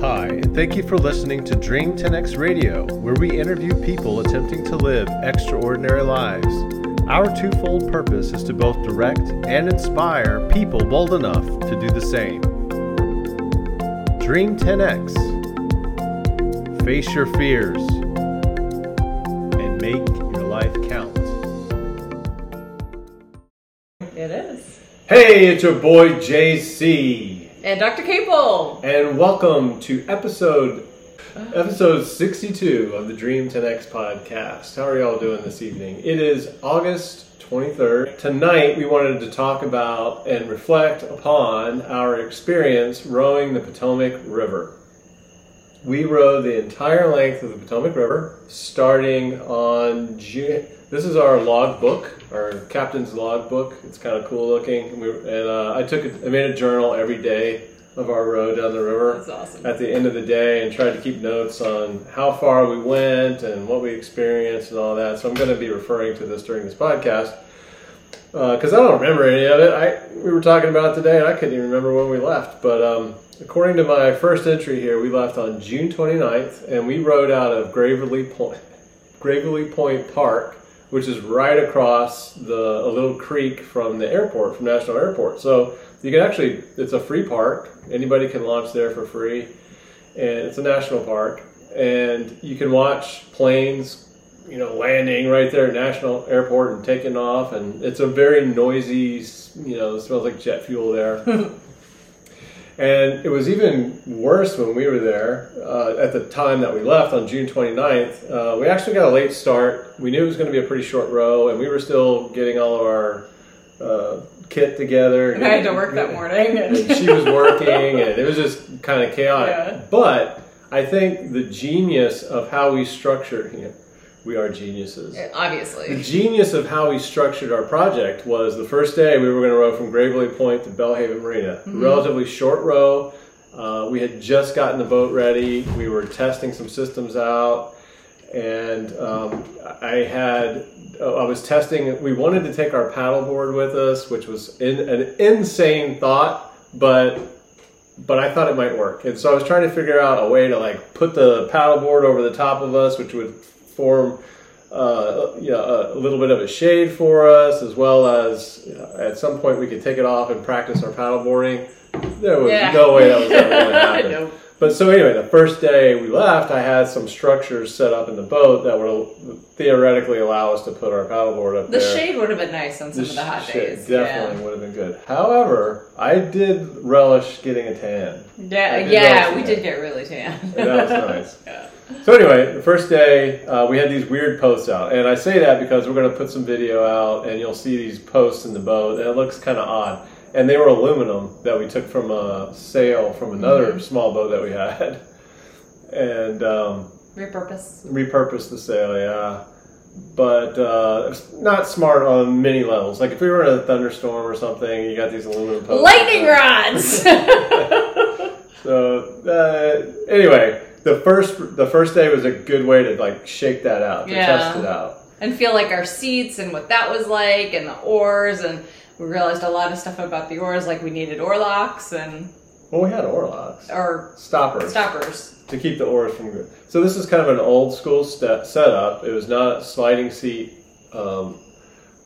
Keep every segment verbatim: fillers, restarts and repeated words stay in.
Hi, and thank you for listening to Dream ten X Radio, where we interview people attempting to live extraordinary lives. Our twofold purpose is to both direct and inspire people bold enough to do the same. Dream ten X. Face your fears and make your life count. It is. Hey, it's your boy J C and Doctor Cable, and welcome to episode episode sixty-two of the Dream ten X podcast. How are y'all doing this evening? It is August twenty-third. Tonight we wanted to talk about and reflect upon our experience rowing the Potomac River. We rowed the entire length of the Potomac River, starting on June. This is our log book, our captain's log book. It's kind of cool looking. And, we, and uh, I took, a, I made a journal every day of our row down the river. That's awesome. At the end of the day, and tried to keep notes on how far we went and what we experienced and all that. So I'm going to be referring to this during this podcast because uh, I don't remember any of it. I we were talking about it today, and I couldn't even remember when we left. But um, according to my first entry here, we left on June twenty-ninth, and we rowed out of Gravelly Point, Gravelly Point Park, which is right across the a little creek from the airport, from National Airport. So you can actually, it's a free park. Anybody can launch there for free. And it's a national park. And you can watch planes, you know, landing right there at National Airport and taking off. And it's a very noisy, you know, it smells like jet fuel there. And it was even worse when we were there uh, at the time that we left on June twenty-ninth. Uh, we actually got a late start. We knew it was going to be a pretty short row, and we were still getting all of our uh, kit together. And I had to work that morning. And she was working, and it was just kind of chaotic. Yeah. But I think the genius of how we structured, you know, we are geniuses. Yeah, obviously. The genius of how we structured our project was the first day we were going to row from Gravelly Point to Belle Haven Marina. Mm-hmm. Relatively short row. Uh, we had just gotten the boat ready. We were testing some systems out. And um, I had, I was testing, we wanted to take our paddleboard with us, which was in, an insane thought, but but I thought it might work. And so I was trying to figure out a way to like put the paddleboard over the top of us, which would form uh, you know, a little bit of a shade for us, as well as, you know, at some point we could take it off and practice our paddleboarding. There was yeah. no way that was ever going to happen. No. But so anyway, the first day we left, I had some structures set up in the boat that would theoretically allow us to put our paddleboard up the there. The shade would have been nice on some the of the hot days. Definitely yeah. would have been good. However, I did relish getting a tan. Yeah, yeah we tan. did get really tan. That was nice. yeah. So anyway, the first day uh, we had these weird posts out, and I say that because we're going to put some video out, and you'll see these posts in the boat, and it looks kind of odd. And they were aluminum that we took from a sail from another mm-hmm. small boat that we had, and um, repurpose repurposed the sail, yeah. But uh, it's not smart on many levels. Like if we were in a thunderstorm or something, you got these aluminum posts, lightning rods. so uh, anyway. The first the first day was a good way to like shake that out, to yeah. test it out. And feel like our seats and what that was like and the oars, and we realized a lot of stuff about the oars, like we needed oar locks and... Well, we had oar locks. Or... Stoppers. Stoppers. To keep the oars from... So this is kind of an old school step setup. It was not a sliding seat um,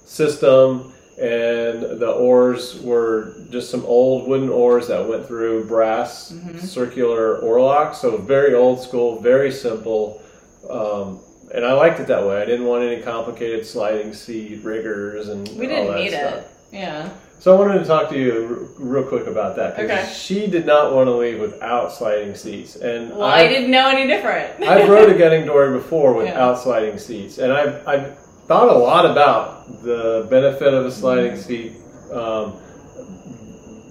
system, and the oars were just some old wooden oars that went through brass mm-hmm. circular oar locks. So very old school, very simple. Um, and I liked it that way. I didn't want any complicated sliding seat riggers and all that stuff. We didn't need it. Yeah. So I wanted to talk to you r- real quick about that. Because okay. she did not want to leave without sliding seats. And well, I, I didn't know any different. I've rowed a gutting dory before without yeah. sliding seats. And I've, I've thought a lot about the benefit of a sliding seat um,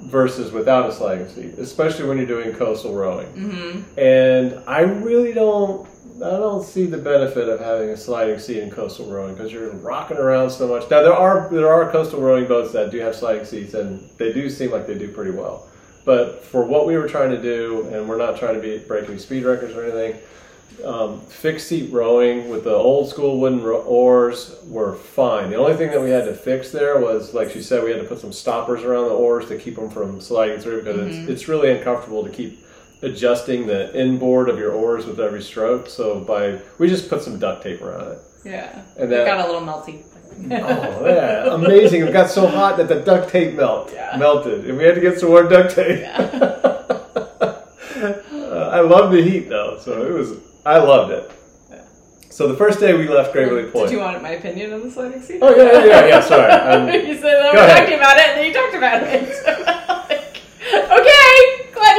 versus without a sliding seat, especially when you're doing coastal rowing. Mm-hmm. And I really don't, I don't see the benefit of having a sliding seat in coastal rowing because you're rocking around so much. Now there are there are coastal rowing boats that do have sliding seats, and they do seem like they do pretty well. But for what we were trying to do, and we're not trying to be breaking speed records or anything. Um, fixed seat rowing with the old school wooden oars were fine. The only thing that we had to fix there was, like she said, we had to put some stoppers around the oars to keep them from sliding through because mm-hmm. it's, it's really uncomfortable to keep adjusting the inboard of your oars with every stroke. So by we just put some duct tape around it. Yeah, and that, it got a little melty. Oh yeah, amazing! It got so hot that the duct tape melt yeah. melted, and we had to get some more duct tape. Yeah. uh, I loved the heat though, so it was. I loved it. Yeah. So the first day we left Gravelly Point. Did you want my opinion on the sliding seat? Oh yeah, yeah, yeah. yeah sorry. Um, you said that we talked about it, and then you talked about it. So like, okay, glad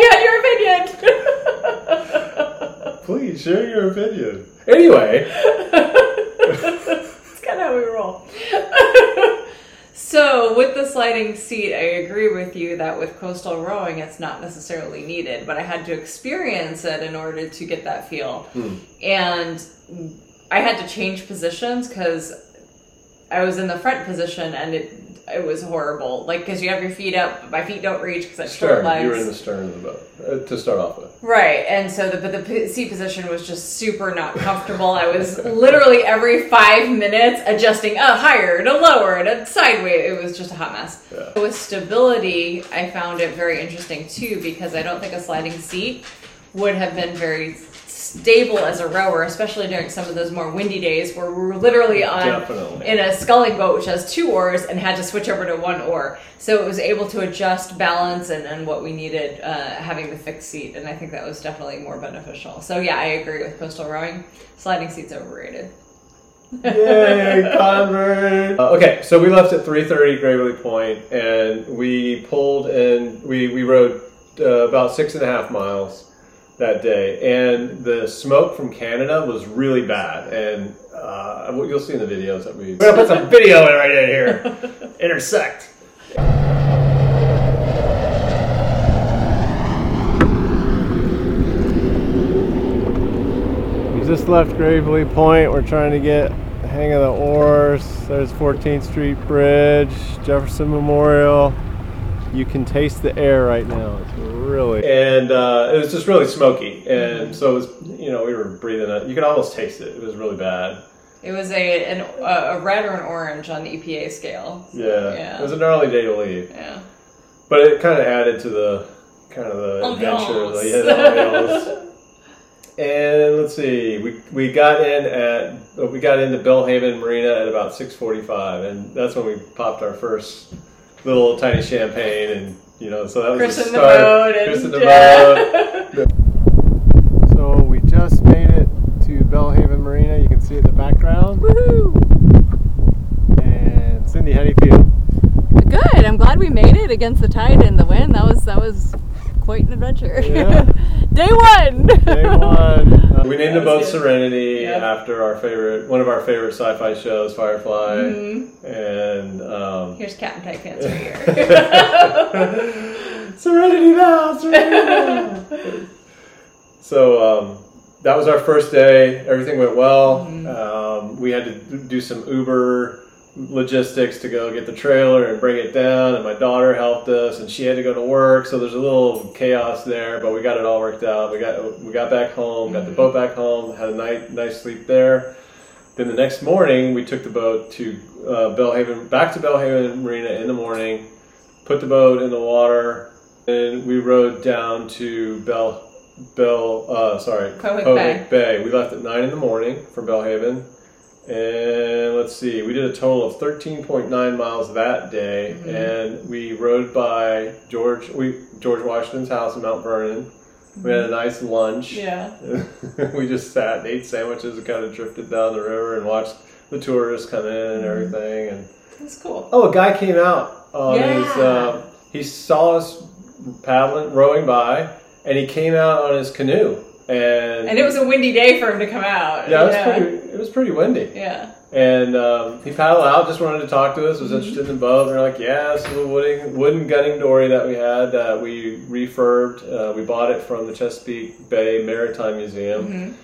you had your opinion. Please share your opinion. Anyway. How we roll. So with the sliding seat, I agree with you that with coastal rowing, it's not necessarily needed, but I had to experience it in order to get that feel. Mm. And I had to change positions because I was in the front position and it it was horrible. Like, because you have your feet up, but my feet don't reach because I short legs. You were in the stern of the boat uh, to start off with. Right. And so the, the p- seat position was just super not comfortable. I was literally every five minutes adjusting up higher to lower to sideways. It was just a hot mess. Yeah. With stability, I found it very interesting too, because I don't think a sliding seat would have been very stable as a rower, especially during some of those more windy days where we were literally on Definitely. in a sculling boat which has two oars and had to switch over to one oar. So it was able to adjust balance and, and what we needed, uh, having the fixed seat, and I think that was definitely more beneficial. So yeah, I agree with coastal rowing. Sliding seats overrated. Yay, convert! Uh, okay, so we left at three thirty Gravelly Point and we pulled and we, we rode uh, about six and a half miles that day, and the smoke from Canada was really bad, and uh, you'll see in the videos that we... We're gonna put some video in right in here. Intersect. We just left Gravelly Point. We're trying to get the hang of the oars. There's fourteenth Street Bridge, Jefferson Memorial. You can taste the air right now. It's really... And uh, it was just really smoky. And mm-hmm. so, it was, you know, we were breathing it. You could almost taste it. It was really bad. It was a an, a red or an orange on the E P A scale. So, yeah. yeah. It was an early day to leave. Yeah. But it kind of added to the kind of the oh, adventure. Like, yeah, and let's see. We we got in at... We got into Belle Haven Marina at about six forty-five. And that's when we popped our first... little tiny champagne, and you know, so that was Chris the start. Chris in the boat. So we just made it to Belle Haven Marina. You can see it in the background. Woohoo! And Cindy, how do you feel? Good. I'm glad we made it against the tide and the wind. That was that was quite an adventure. Yeah. Day one. Day one. Uh, we named the boat Serenity yep. after our favorite, one of our favorite sci-fi shows, Firefly. Mm-hmm. And um, here's Captain Pikehead's ear. Serenity now, Serenity now. So um, that was our first day. Everything went well. Mm-hmm. Um, we had to do some Uber logistics to go get the trailer and bring it down, and my daughter helped us, and she had to go to work, so there's a little chaos there, but we got it all worked out. We got we got back home, got the boat back home, had a nice, nice sleep there. Then the next morning, we took the boat to uh, Belle Haven, back to Belle Haven Marina in the morning, put the boat in the water, and we rode down to Belle, Belle uh, sorry, Pohick Bay. We left at nine in the morning from Belle Haven. And let's see, we did a total of thirteen point nine miles that day, mm-hmm. and we rode by George we George Washington's house in Mount Vernon. Mm-hmm. We had a nice lunch. Yeah. We just sat and ate sandwiches and kind of drifted down the river and watched the tourists come in and mm-hmm. everything. And that's cool. Oh, a guy came out. On yeah. his, uh, he saw us paddling, rowing by, and he came out on his canoe. And, and it was a windy day for him to come out. Yeah, it was, yeah. Pretty, it was pretty windy. Yeah. And um, he paddled out, just wanted to talk to us, was mm-hmm. interested in both. We were like, yeah, it's a little wooden, wooden gunning dory that we had that uh, we refurbed. Uh, we bought it from the Chesapeake Bay Maritime Museum. Mm-hmm.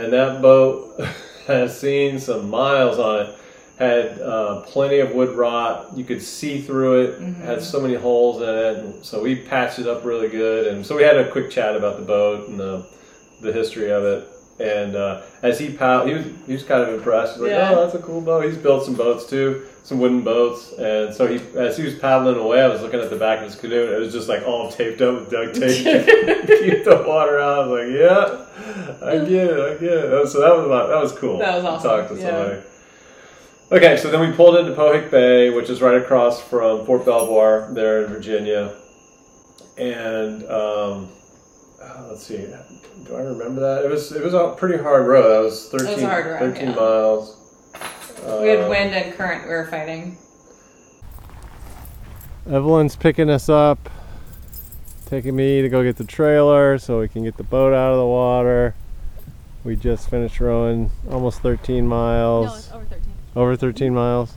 And that boat has seen some miles on it. Had uh, plenty of wood rot. You could see through it. Mm-hmm. Had so many holes in it. So we patched it up really good. And so we had a quick chat about the boat and the... the history of it, And uh, as he paddled, he was, he was kind of impressed. He was like, yeah. oh, that's a cool boat. He's built some boats too, some wooden boats. And so he, as he was paddling away, I was looking at the back of his canoe, and it was just like all taped up with duct tape to keep the water out. I was like, yeah, I get it, I get it. So that was about, that was cool. That was awesome. To talk to yeah. somebody. Okay, so then we pulled into Pohick Bay, which is right across from Fort Belvoir there in Virginia. And um, let's see, do I remember that? It was it was a pretty hard road. That was thirteen, it was a hard road, thirteen yeah. miles. We had um, wind and current we were fighting. Evelyn's picking us up, taking me to go get the trailer so we can get the boat out of the water. We just finished rowing almost thirteen miles. No, it's over thirteen. Over thirteen miles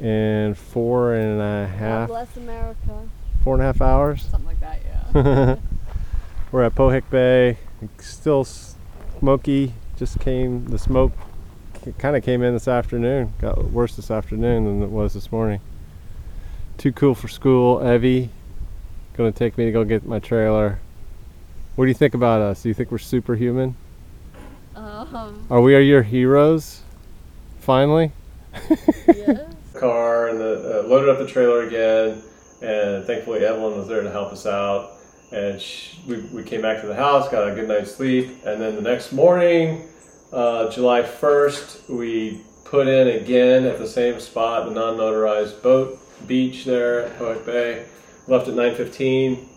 and four and a half. God bless America. Four and a half hours. Something like that, yeah. We're at Pohick Bay. It's still smoky. Just came, the smoke kind of came in this afternoon. Got worse this afternoon than it was this morning. Too cool for school. Evie, gonna take me to go get my trailer. What do you think about us? Do you think we're superhuman? Um. Are we are your heroes? Finally. Yes. Car and the, uh, loaded up the trailer again, and thankfully Evelyn was there to help us out. And she, we, we came back to the house, got a good night's sleep, and then the next morning, uh, July first, we put in again at the same spot, the non-motorized boat beach there at Pohick Bay. Left at nine fifteen,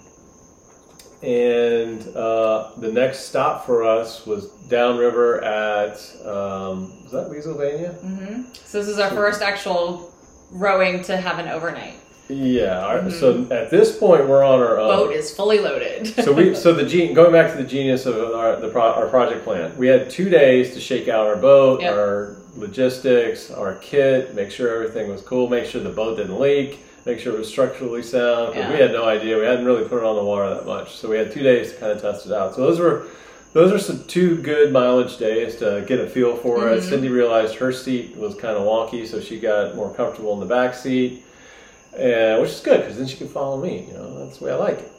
and uh, the next stop for us was downriver at, um, is that Leesylvania? Mm-hmm. So this is our first actual rowing to have an overnight. Yeah. Our, mm-hmm. So at this point, we're on our own. Boat is fully loaded. so we, so the gen, going back to the genius of our the pro, our project plan, we had two days to shake out our boat, yep. our logistics, our kit, make sure everything was cool, make sure the boat didn't leak, make sure it was structurally sound. Yeah. We had no idea. We hadn't really put it on the water that much. So we had two days to kind of test it out. So those were those are some two good mileage days to get a feel for mm-hmm. it. Cindy realized her seat was kind of wonky, so she got more comfortable in the back seat, and which is good because then she could follow me. You know, that's the way I like it.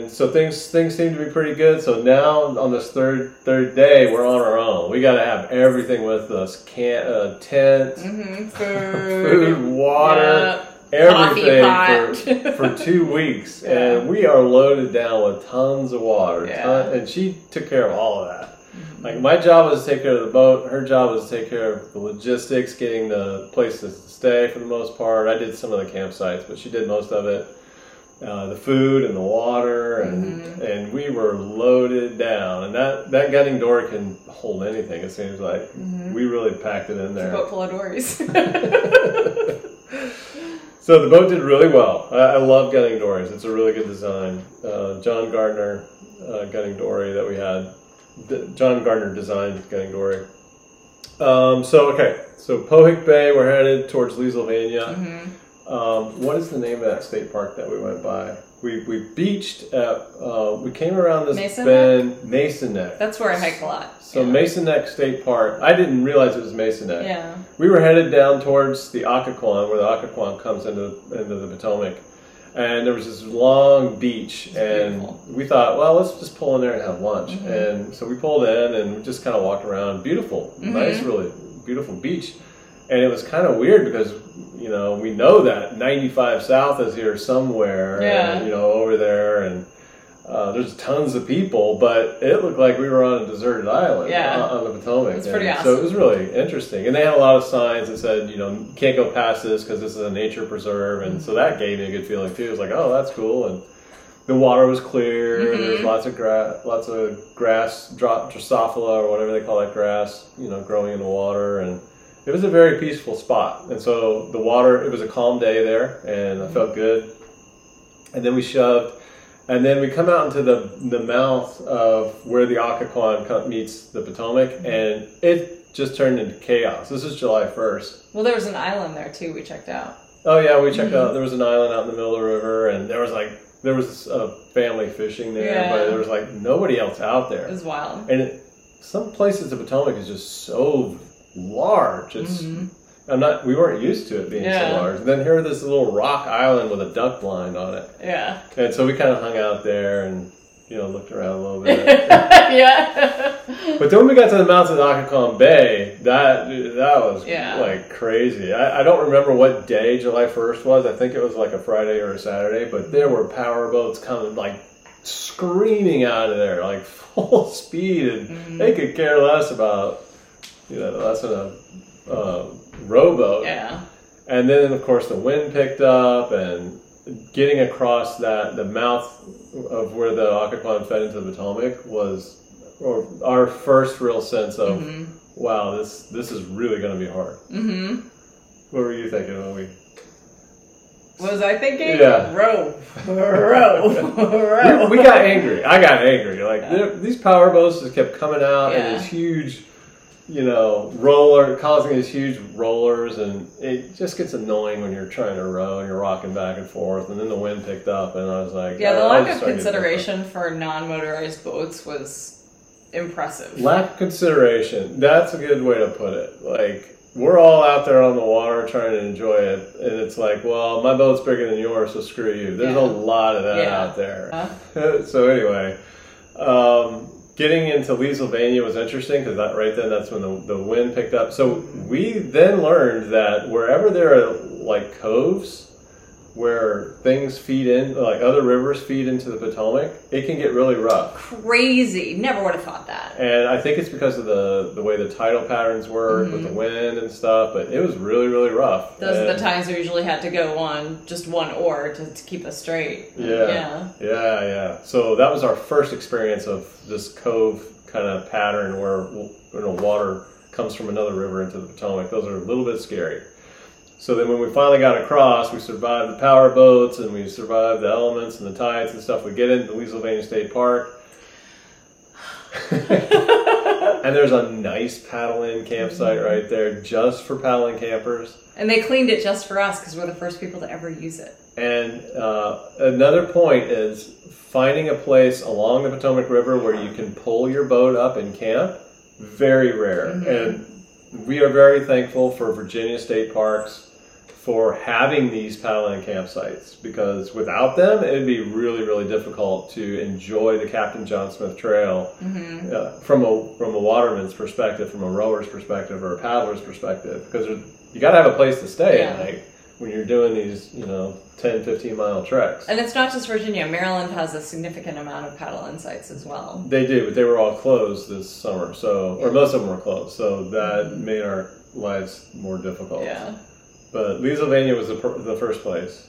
And so things things seem to be pretty good. So now on this third third day, we're on our own. We got to have everything with us: can uh, tent, mm-hmm. food, food, water, yeah. everything for, for two weeks, yeah. and we are loaded down with tons of water. Yeah. Ton, and she took care of all of that. Mm-hmm. Like my job was to take care of the boat. Her job was to take care of the logistics, getting the places to stay for the most part. I did some of the campsites, but she did most of it. Uh, the food and the water, and mm-hmm. and we were loaded down. And that, that gutting door can hold anything, it seems like. Mm-hmm. We really packed it in there. It's a boat full of dories. So the boat did really well. I, I love gutting dories. It's a really good design. Uh, John Gardner uh, gutting dory that we had. D- John Gardner designed gutting dory. Um, so, okay. So Pohick Bay, we're headed towards Leesylvania. Mm-hmm. Um, what is the name of that state park that we went by? We we beached at, uh, we came around this Mason bend, Neck? Mason Neck. That's where I hike a lot. So yeah. Mason Neck State Park. I didn't realize it was Mason Neck. Yeah. We were headed down towards the Occoquan, where the Occoquan comes into, into the Potomac. And there was this long beach, and beautiful. We thought, well, let's just pull in there and have lunch. Mm-hmm. And so we pulled in, and we just kind of walked around. Beautiful. Mm-hmm. Nice, really beautiful beach. And it was kind of weird because, you know, we know that ninety-five South is here somewhere, yeah. and, you know, over there, and uh, there's tons of people, but it looked like we were on a deserted island yeah. on the Potomac. It's pretty awesome. So it was really interesting. And they had a lot of signs that said, you know, you can't go past this because this is a nature preserve, and mm-hmm. so that gave me a good feeling, too. It was like, oh, that's cool, and the water was clear, mm-hmm. and there was lots of, gra- lots of grass, Drosophila, or whatever they call that grass, you know, growing in the water, and it was a very peaceful spot. And so the water, it was a calm day there, and I felt good. And then we shoved, and then we come out into the, the mouth of where the Occoquan meets the Potomac, and it just turned into chaos. This is July first. Well, there was an island there too we checked out. Oh yeah, we checked mm-hmm. out. There was an island out in the middle of the river, and there was like, there was a family fishing there, yeah. but there was like nobody else out there. It was wild. And it, some places the Potomac is just so large. It's mm-hmm. I'm not we weren't used to it being yeah. so large. And then here this little rock island with a duck blind on it. Yeah. And so we kind of hung out there, and you know, looked around a little bit. Yeah. But then when we got to the mouth of Occoquan Bay, that that was yeah. like crazy. I, I don't remember what day July first was. I think it was like a Friday or a Saturday, but there were power boats coming like screaming out of there, like full speed, and mm-hmm. they could care less about, you know, less than a uh, rowboat. Yeah. And then, of course, the wind picked up, and getting across that, the mouth of where the Occoquan fed into the Potomac was or our first real sense of, mm-hmm. wow, this this is really going to be hard. Mm-hmm. What were you thinking when we... Was I thinking? Yeah. Row. Row. Row. We, we got angry. I got angry. Like, yeah. these power boats just kept coming out, yeah. and this huge... you know, roller, causing these huge rollers, and it just gets annoying when you're trying to row and you're rocking back and forth, and then the wind picked up, and I was like... Yeah, the oh, lack of consideration for non-motorized boats was impressive. Lack of consideration. That's a good way to put it. Like, we're all out there on the water trying to enjoy it, and it's like, well, my boat's bigger than yours, so screw you. There's yeah. a lot of that yeah. out there. Uh-huh. So anyway... um Getting into Leesylvania was interesting because that right then, that's when the, the wind picked up. So we then learned that wherever there are like coves where things feed in, like other rivers feed into the Potomac, it can get really rough. Crazy. Never would have thought that. And I think it's because of the, the way the tidal patterns work mm-hmm. with the wind and stuff, but it was really, really rough. Those and are the times we usually had to go on just one oar to, to keep us straight. Yeah. Yeah. Yeah, yeah. So that was our first experience of this cove kind of pattern where, you know, water comes from another river into the Potomac. Those are a little bit scary. So then when we finally got across, we survived the power boats and we survived the elements and the tides and stuff. We get into Leesylvania State Park. And there's a nice paddle-in campsite right there just for paddling campers. And they cleaned it just for us because we're the first people to ever use it. And uh, another point is finding a place along the Potomac River where you can pull your boat up and camp. Very rare. Mm-hmm. And we are very thankful for Virginia State Parks for having these paddle-in campsites, because without them, it'd be really, really difficult to enjoy the Captain John Smith Trail mm-hmm. uh, from a from a waterman's perspective, from a rower's perspective, or a paddler's perspective, because you got to have a place to stay. Yeah. Like when you're doing these, you know, ten, fifteen mile treks. And it's not just Virginia. Maryland has a significant amount of paddle-in sites as well. They do, but they were all closed this summer, so or most of them were closed, so that mm-hmm. made our lives more difficult. Yeah. But Leesylvania was the, the first place,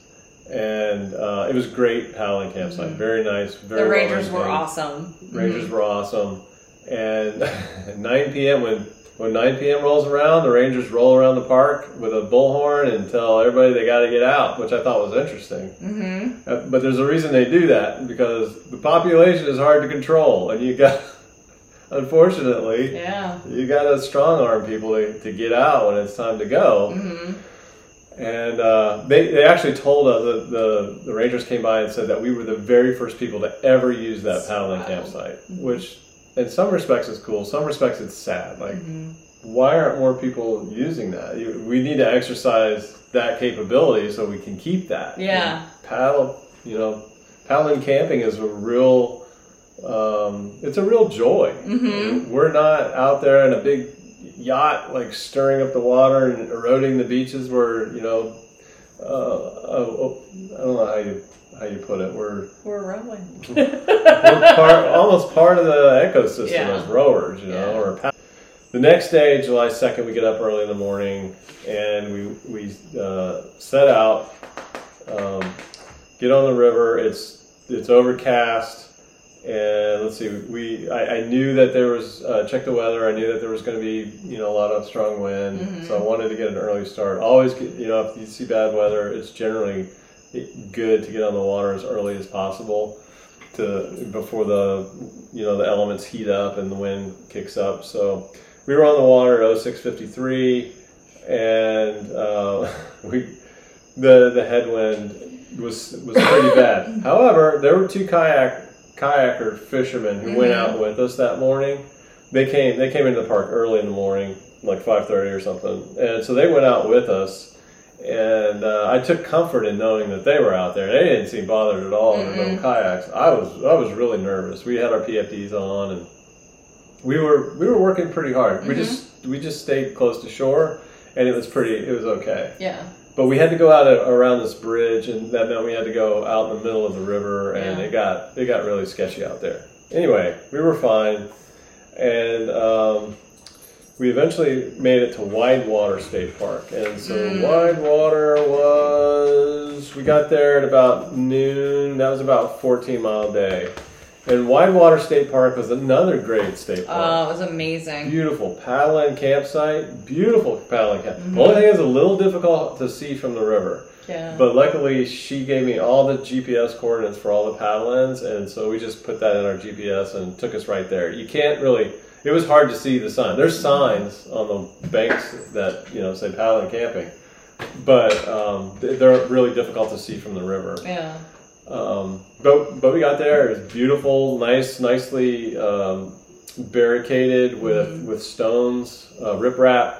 and uh, it was great paddling campsite. Mm-hmm. Very nice. Very the Rangers well were awesome. Rangers mm-hmm. were awesome. And at nine p.m., when, when nine p.m. rolls around, the Rangers roll around the park with a bullhorn and tell everybody they got to get out, which I thought was interesting. Mm-hmm. Uh, but there's a reason they do that, because the population is hard to control, and you got... Unfortunately, yeah. you got to strong-arm people to, to get out when it's time to go. Mm-hmm. And uh, they, they actually told us, that the, the Rangers came by and said that we were the very first people to ever use that paddling campsite, mm-hmm. which in some respects is cool, some respects it's sad. Like, mm-hmm. why aren't more people using that? We need to exercise that capability so we can keep that. Yeah. And paddle, you know, paddling camping is a real, um, it's a real joy. Mm-hmm. We're not out there in a big yacht, like stirring up the water and eroding the beaches where, you know, uh, oh, oh, I don't know how you how you put it. We're we're rowing. We're part, almost part of the ecosystem yeah. as rowers, you know. Yeah. Or paddling. The next day, July second, we get up early in the morning and we we uh, set out, um, get on the river. It's it's overcast. And let's see, we I, I knew that there was, uh, check the weather, I knew that there was going to be, you know, a lot of strong wind, mm-hmm. so I wanted to get an early start. Always, get, you know, if you see bad weather, it's generally good to get on the water as early as possible to before the, you know, the elements heat up and the wind kicks up. So we were on the water at oh six fifty-three, and uh, we the, the headwind was, was pretty bad. However, there were two kayak kayaker fishermen who mm-hmm. went out with us that morning. They came they came into the park early in the morning, like five thirty or something, and so they went out with us, And uh, I took comfort in knowing that they were out there. They didn't seem bothered at all in their little kayaks. I was I was really nervous. We had our P F Ds on, and we were we were working pretty hard. Mm-hmm. We just we just stayed close to shore, and it was pretty. It was okay. Yeah. But we had to go out a, around this bridge, and that meant we had to go out in the middle of the river, and yeah. it got it got really sketchy out there. Anyway, we were fine, and. Um, We eventually made it to Widewater State Park, and so mm. Widewater was, we got there at about noon, that was about a fourteen mile day, and Widewater State Park was another great state park. Oh, it was amazing. Beautiful paddling campsite, beautiful paddling campsite. Mm-hmm. The only thing is a little difficult to see from the river, yeah. but luckily she gave me all the G P S coordinates for all the paddle ends, and so we just put that in our G P S and took us right there. You can't really... It was hard to see the sign. There's signs on the banks that, you know, say paddling camping, but um, they're really difficult to see from the river. Yeah. Um, but but we got there. It was beautiful, nice, nicely um, barricaded with mm-hmm. with stones, uh, riprap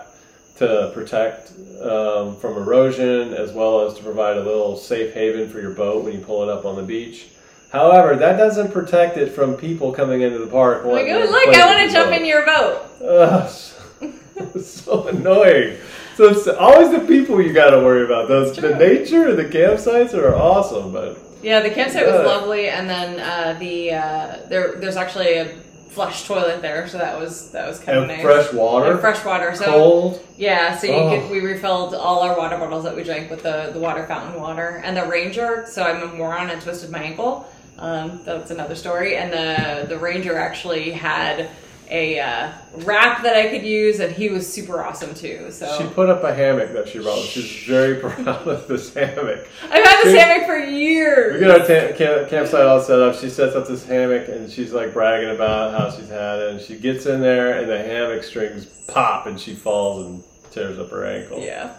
to protect um, from erosion, as well as to provide a little safe haven for your boat when you pull it up on the beach. However, that doesn't protect it from people coming into the park. Like, oh, look, I want to jump in your boat. Uh, so, so annoying. So it's always the people you got to worry about. Those the nature, the campsites are awesome, but yeah, the campsite yeah. was lovely, and then uh, the uh, there there's actually a flush toilet there, so that was that was kind of nice. Fresh water. And fresh water. So cold. Yeah, so you oh. could, we refilled all our water bottles that we drank with the the water fountain water, and the ranger. So I'm a moron and twisted my ankle. Um, that's another story. And the, the ranger actually had a uh, wrap that I could use, and he was super awesome too. So she put up a hammock that she brought. She's very proud of this hammock. I've had this she, hammock for years. We got our tam- camp, campsite all set up. She sets up this hammock, and she's like bragging about how she's had it. And she gets in there, and the hammock strings pop, and she falls and tears up her ankle. Yeah.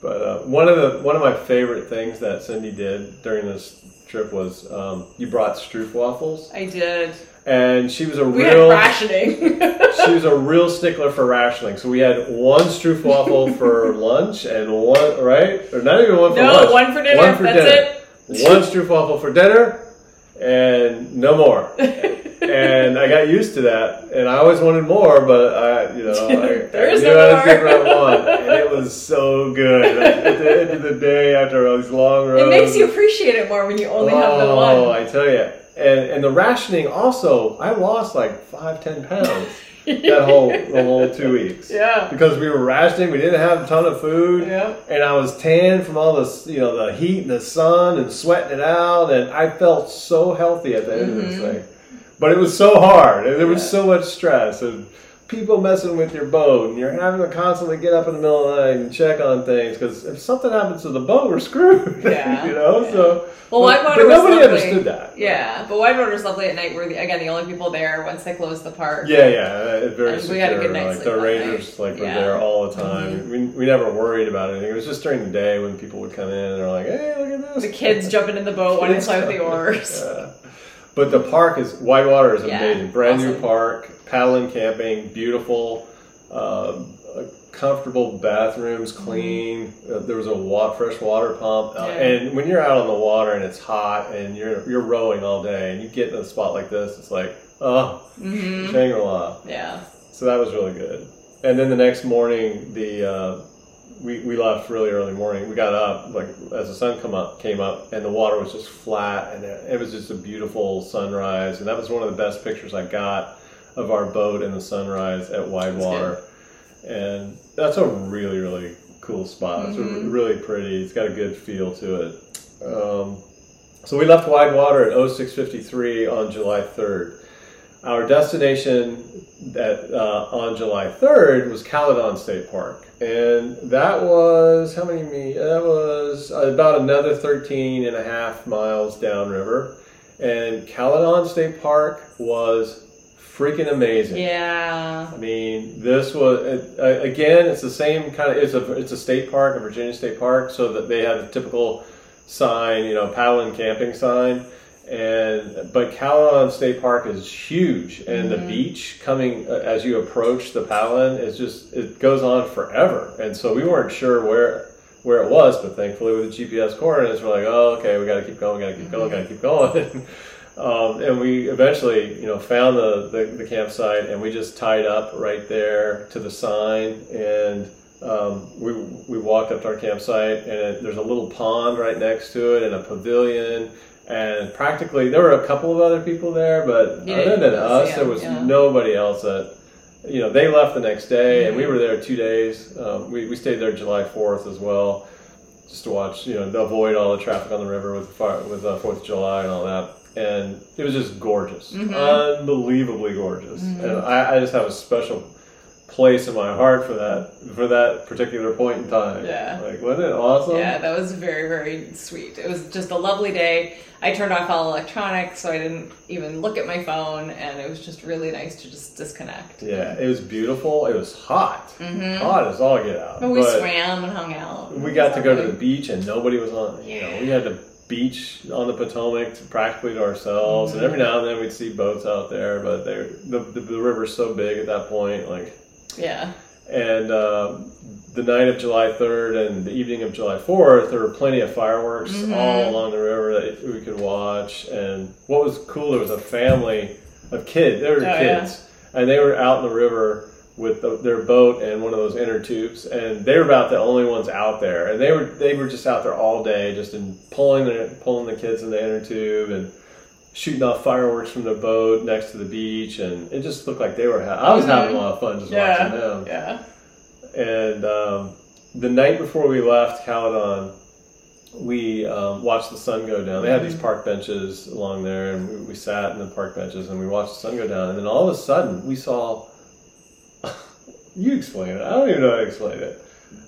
But uh, one of the one of my favorite things that Cindy did during this trip was um, you brought stroopwafels. I did. And she was a we real had rationing. She was a real stickler for rationing. So we had one stroopwafel for lunch and one right or not even one for no, lunch. No, one for dinner. One for That's dinner. It. One stroopwafel for dinner and no more. And I got used to that, and I always wanted more, but I, you know, I, there I is knew no I was getting around one, and it was so good. At the end of the day, after all these long roads. It makes you appreciate it more when you only oh, have the one. Oh, I tell you. And and the rationing also, I lost like five, ten pounds that whole the whole two weeks. Yeah. Because we were rationing, we didn't have a ton of food. Yeah. And I was tanned from all this, you know, the heat and the sun and sweating it out, and I felt so healthy at the end mm-hmm. of this thing. But it was so hard, and there was yeah. so much stress, and people messing with your boat, and you're having to constantly get up in the middle of the night and check on things, because if something happens to the boat, we're screwed. Yeah. you know, yeah. so... Well, Widewater was lovely. But nobody understood that. Yeah, but Widewater was lovely at night. We're, the, again, the only people there once they closed the park. Yeah, yeah, very and secure. We had a good night's like, sleep. The rangers night. like, were yeah. there all the time. Mm-hmm. We, we never worried about anything. It was just during the day when people would come in, and they're like, hey, look at this. The kids jumping in the boat, wanting to play with the oars. Yeah. But the park is, Widewater is yeah, amazing. Brand awesome. New park, paddling, camping, beautiful, uh, comfortable bathrooms, clean. Mm-hmm. Uh, there was a wa- fresh water pump. Uh, yeah. And when you're out on the water and it's hot and you're you're rowing all day and you get in a spot like this, it's like, oh, mm-hmm. Shangri-La. Yeah. So that was really good. And then the next morning, the uh, we, we left really early morning. We got up like as the sun come up came up and the water was just flat, and it was just a beautiful sunrise, and that was one of the best pictures I got of our boat and the sunrise at Widewater. And that's a really really cool spot. Mm-hmm. It's really pretty. It's got a good feel to it. Um, so we left Widewater at oh six fifty-three on July third. Our destination at, uh, on July third was Caledon State Park. And that was, how many miles? That was about another thirteen and a half miles downriver. And Caledon State Park was freaking amazing. Yeah. I mean, this was, uh, again, it's the same kind of, it's a, it's a state park, a Virginia state park, so that they have a typical sign, you know, paddling camping sign. And but Caledon State Park is huge, and mm-hmm. the beach coming uh, as you approach the Palin is just, it goes on forever, and so we weren't sure where where it was, but thankfully with the G P S coordinates, we're like, oh, okay, we got to keep going, got to keep going, got to keep going. Um, and we eventually, you know, found the, the, the campsite, and we just tied up right there to the sign, and um, we we walked up to our campsite, and it, there's a little pond right next to it and a pavilion, and practically there were a couple of other people there, but yeah, other than us, yeah, there was yeah. nobody else that, you know, they left the next day, mm-hmm. and we were there two days. Um, we, we stayed there July fourth as well, just to watch, you know, avoid all the traffic on the river with, fire, with uh, fourth of July and all that. And it was just gorgeous, mm-hmm. unbelievably gorgeous. Mm-hmm. And I, I just have a special place in my heart for that, for that particular point in time. Yeah. Like, wasn't it awesome? Yeah, that was very, very sweet. It was just a lovely day. I turned off all electronics, so I didn't even look at my phone, and it was just really nice to just disconnect. Yeah, it was beautiful. It was hot. Mm-hmm. Hot as all get out. But we but swam and hung out. We got to go to the beach, and nobody was on, you know, we had to... beach on the Potomac to practically to ourselves, mm-hmm. and every now and then we'd see boats out there, but they're the, the, the river's so big at that point, like yeah and uh, the night of July third and the evening of July fourth, there were plenty of fireworks mm-hmm. all along the river that we could watch. And what was cool, there was a family of kids, there were oh, kids yeah. and they were out in the river with the, their boat and one of those inner tubes, and they were about the only ones out there, and they were they were just out there all day, just in pulling the pulling the kids in the inner tube and shooting off fireworks from their boat next to the beach, and it just looked like they were. Ha- I was mm-hmm. having a lot of fun just yeah. watching them. Yeah. And um, the night before we left Caledon, we um, watched the sun go down. They had these park benches along there, and we, we sat in the park benches and we watched the sun go down. And then all of a sudden, we saw. You explain it. I don't even know how to explain it.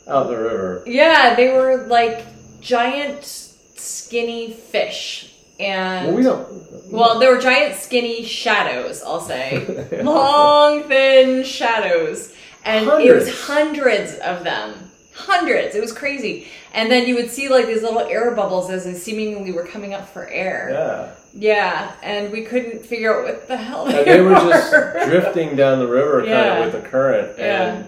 Out in the river. Yeah, they were like giant, skinny fish. And well, we don't... Well, they were giant, skinny shadows, I'll say. yeah. Long, thin shadows. And hundreds. It was hundreds of them. Hundreds. It was crazy. And then you would see like these little air bubbles as they seemingly were coming up for air. Yeah. Yeah, and we couldn't figure out what the hell they, and they were. They were just drifting down the river kind yeah. of with the current. And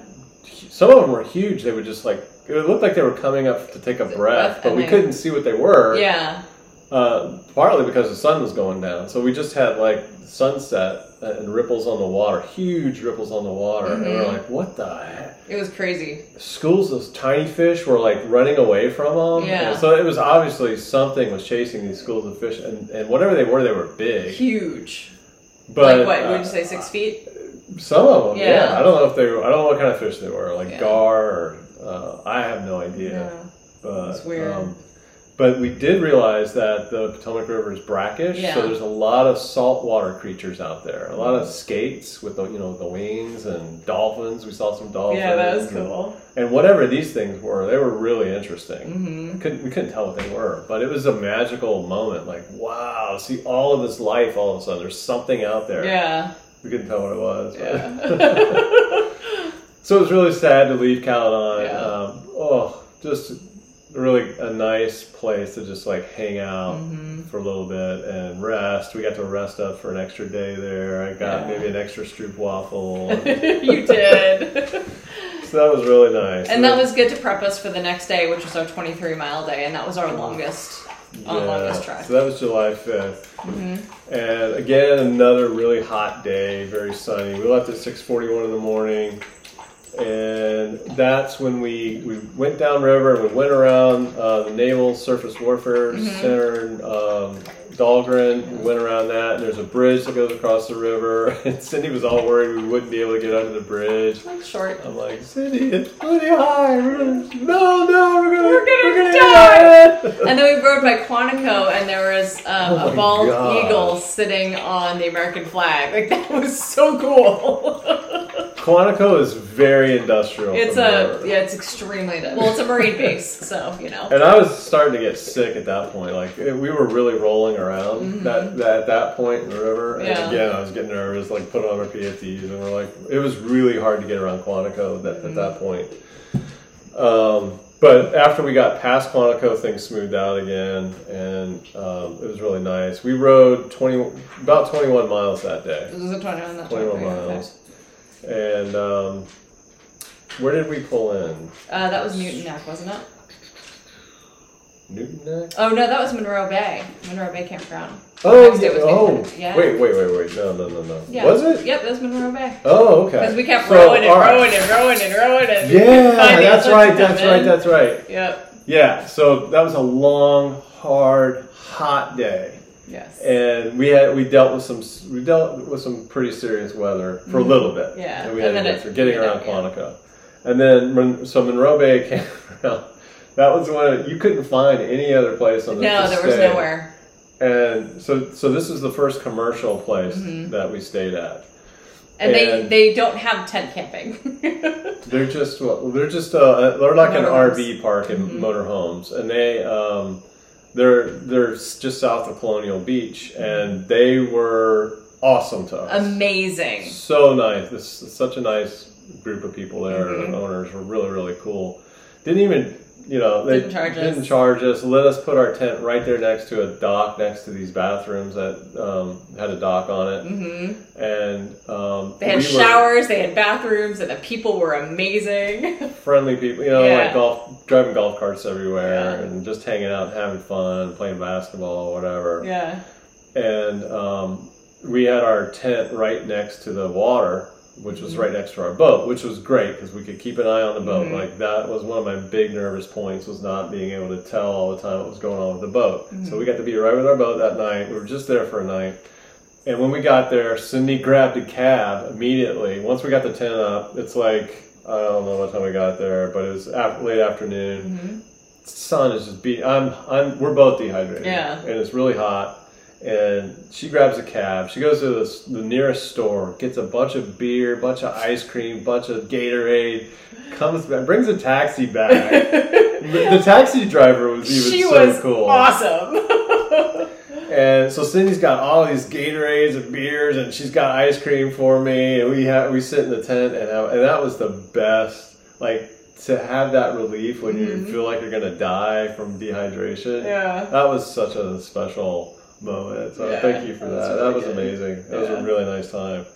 yeah. some of them were huge. They would just like, it looked like they were coming up to take a breath, but we they, couldn't see what they were. Yeah. Uh, partly because the sun was going down. So we just had like sunset and ripples on the water, huge ripples on the water. Mm-hmm. And we were like, what the heck? It was crazy. Schools of tiny fish were like running away from them. Yeah. And so it was obviously something was chasing these schools of fish. And, and whatever they were, they were big. Huge. But, like what? Uh, would you say six feet? Some of them, yeah. yeah. I don't know if they were, I don't know what kind of fish they were. Like yeah. gar or, uh, I have no idea. Yeah. But it's weird. Um, But we did realize that the Potomac River is brackish, yeah. so there's a lot of saltwater creatures out there. A lot of skates with the, you know, the wings, and dolphins. We saw some dolphins. Yeah, that was cool. And, and whatever these things were, they were really interesting. Mm-hmm. Couldn't, we couldn't tell what they were, but it was a magical moment. Like, wow, see all of this life all of a sudden. There's something out there. Yeah. We couldn't tell what it was. Yeah. So it was really sad to leave Caledon. Yeah. Um, oh, just... really a nice place to just like hang out mm-hmm. for a little bit and rest. We got to rest up for an extra day there. I got yeah. maybe an extra stroopwafel. You did. So that was really nice. And that was good to prep us for the next day, which was our twenty-three mile day, and that was our longest yeah. our longest trek. So that was July fifth. Mm-hmm. And again, another really hot day, very sunny. We left at six forty-one in the morning. And that's when we, we went downriver and we went around uh, the Naval Surface Warfare mm-hmm. Center in um, Dahlgren. We went around that, and there's a bridge that goes across the river. And Cindy was all worried we wouldn't be able to get under the bridge. It's short. I'm like, Cindy, it's pretty high. We're gonna, no, no, we're gonna, we're gonna, we're gonna die. die. And then we rode by Quantico, and there was um, oh a bald God. eagle sitting on the American flag. Like, that was so cool. Quantico is very industrial. It's a, yeah, it's extremely, well, it's a marine base, so, you know. And I was starting to get sick at that point. Like, we were really rolling around mm-hmm. that, that, at that point in the river. And yeah. again, I was getting nervous, like, put on our P F Ds, and we're like, it was really hard to get around Quantico that, mm-hmm. at that point. Um, but after we got past Quantico, things smoothed out again, and um, it was really nice. We rode twenty, about twenty-one miles that day. It was a twenty-one that twenty-one miles. Okay. And um, where did we pull in? Uh, that was Newton Neck, wasn't it? Newton Neck? Oh, no, that was Monroe Bay. Monroe Bay Campground. Oh, yeah. oh. yeah. Wait, wait, wait, wait. No, no, no, no. Yeah. Was it? Yep, it was Monroe Bay. Oh, okay. Because we kept so, rowing, and right. rowing and rowing and rowing and rowing. Yeah, that's right, that's in. right, that's right. Yep. Yeah, so that was a long, hard, hot day. Yes. And we had we dealt with some we dealt with some pretty serious weather for mm-hmm. a little bit. Yeah. And we and had to get through getting around Quantico. Yeah. And then, so Monroe Bay Campground. That was one of, you couldn't find any other place on the No, there was stay. nowhere. And so so this is the first commercial place mm-hmm. that we stayed at. And, and they, they don't have tent camping. they're just well, they're just uh, they're like motorhomes. an R V park in mm-hmm. motorhomes, and they um they're they're just south of Colonial Beach, mm-hmm. and they were awesome to us. Amazing. So nice. This is such a nice group of people there. Mm-hmm. The owners were really really cool. Didn't even. You know, they didn't charge, didn't charge us. Let us put our tent right there next to a dock, next to these bathrooms that um, had a dock on it. Mm-hmm. And um, they had we showers, were, they had bathrooms, and the people were amazing. Friendly people, you know, yeah. like golf, driving golf carts everywhere, yeah. and just hanging out, and having fun, playing basketball, whatever. Yeah. And um, we had our tent right next to the water. Which was mm-hmm. right next to our boat, which was great because we could keep an eye on the boat. Mm-hmm. Like that was one of my big nervous points, was not being able to tell all the time what was going on with the boat. Mm-hmm. So we got to be right with our boat that night. We were just there for a night. And when we got there, Cindy grabbed a cab immediately. Once we got the tent up, it's like, I don't know what time we got there, but it was after, late afternoon. Mm-hmm. The sun is just beating. I'm, I'm, we're both dehydrated. Yeah. And it's really hot. And she grabs a cab. She goes to the, the nearest store, gets a bunch of beer, bunch of ice cream, bunch of Gatorade. Comes back, brings a taxi back. The taxi driver was even she so was cool. Awesome. And so Cindy's got all these Gatorades and beers, and she's got ice cream for me. And we have we sit in the tent, and I, and that was the best. Like to have that relief when mm-hmm. you feel like you're gonna die from dehydration. Yeah, that was such a special. moment. So yeah, thank you for that. That was, really that was amazing. That yeah. was a really nice time.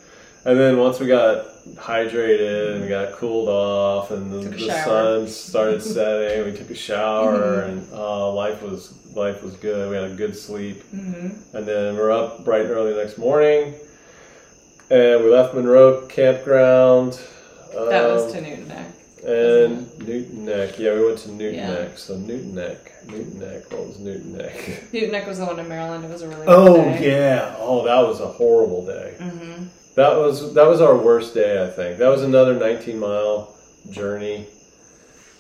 And then once we got hydrated and got cooled off, and the, the sun started setting, we took a shower, mm-hmm. and uh, life was life was good. We had a good sleep, mm-hmm. and then we're up bright and early the next morning, and we left Monroe Campground. Um, that was to Newton Neck. And Newton Neck, yeah, we went to Newton yeah. Neck. So Newton Neck, Newton Neck. What was Newton Neck? Newton Neck was the one in Maryland. It was a really oh day. yeah, oh that was a horrible day. Mm-hmm. That was that was our worst day, I think. That was another nineteen mile journey.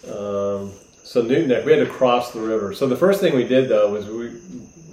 Um, so Newton Neck, we had to cross the river. So the first thing we did though was we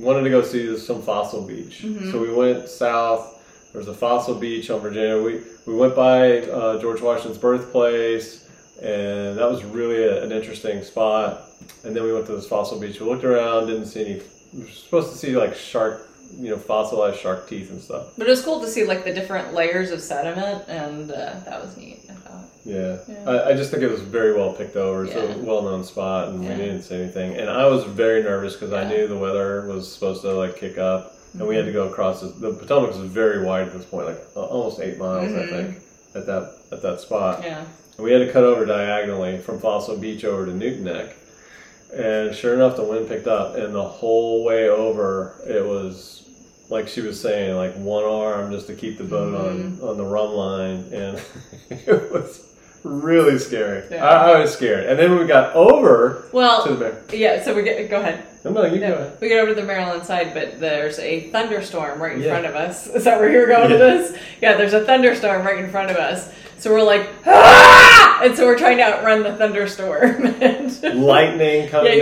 wanted to go see some fossil beach. Mm-hmm. So we went south. There was a fossil beach on Virginia. We we went by uh, George Washington's birthplace. And that was really a, an interesting spot. And then we went to this fossil beach. We looked around, didn't see any. We were supposed to see like shark, you know, fossilized shark teeth and stuff. But it was cool to see like the different layers of sediment, and uh, that was neat. I thought. Yeah, yeah. I, I just think it was very well picked over. It's yeah. a well-known spot, and yeah. we didn't see anything. And I was very nervous because yeah. I knew the weather was supposed to like kick up, mm-hmm. and we had to go across. This, the Potomac was very wide at this point, like uh, almost eight miles, mm-hmm. I think, at that at that spot. Yeah. We had to cut over diagonally from Fossil Beach over to Newton Neck. And sure enough, the wind picked up. And the whole way over, it was, like she was saying, like one arm just to keep the boat mm-hmm. on, on the rum line. And it was really scary. Yeah. I, I was scared. And then we got over well, to the Mar- Yeah, so we get, go ahead. No, no, you no, go ahead. We get over to the Maryland side, but there's a thunderstorm right in yeah. front of us. Is that where you were going yeah. to this? Yeah, there's a thunderstorm right in front of us. So we're like, ah! And so we're trying to outrun the thunderstorm. Lightning coming yeah, you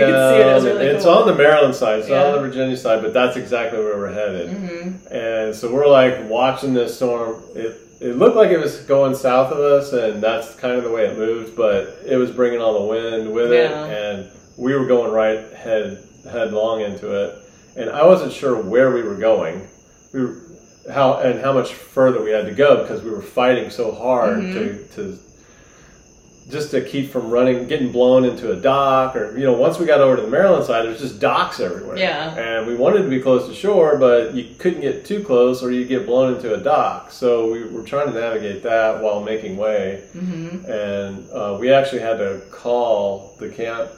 can down. See it. It was really it's cool. on the Maryland side. It's yeah. not on the Virginia side, but that's exactly where we're headed. Mm-hmm. And so we're like watching this storm. It it looked like it was going south of us, and that's kind of the way it moved, but it was bringing all the wind with yeah. it, and we were going right head headlong into it. And I wasn't sure where we were going. We were... How and how much further we had to go because we were fighting so hard mm-hmm. to, to just to keep from running, getting blown into a dock, or you know, once we got over to the Maryland side, there's just docks everywhere. Yeah, and we wanted to be close to shore, but you couldn't get too close, or you'd get blown into a dock. So we were trying to navigate that while making way, mm-hmm. and uh, we actually had to call the camp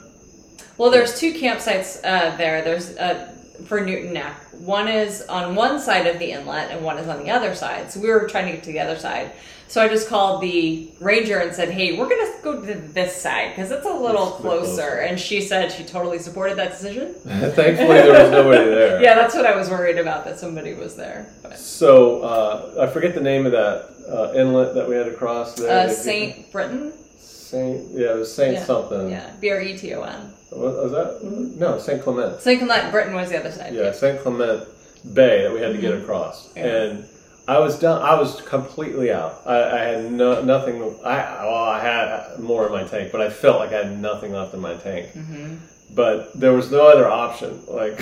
Well, there's two campsites uh, there. There's uh, for Newton Neck. One is on one side of the inlet and one is on the other side. So we were trying to get to the other side. So I just called the ranger and said, hey, we're going to go to this side because it's a little it's closer. closer. And she said she totally supported that decision. Thankfully, there was nobody there. Yeah, that's what I was worried about, that somebody was there. But. So uh, I forget the name of that uh, inlet that we had across there. Uh, Saint Britain? Saint, yeah, it was Saint yeah. something. Yeah, B R E T O N. What was that? Mm-hmm. No, Saint Clement. Saint Clement, Britain was the other side. Yeah, Saint Clement Bay that we had to get across. Yeah. And I was done. I was completely out. I, I had no, nothing. I, well, I had more in my tank, but I felt like I had nothing left in my tank. Mm-hmm. But there was no other option. Like,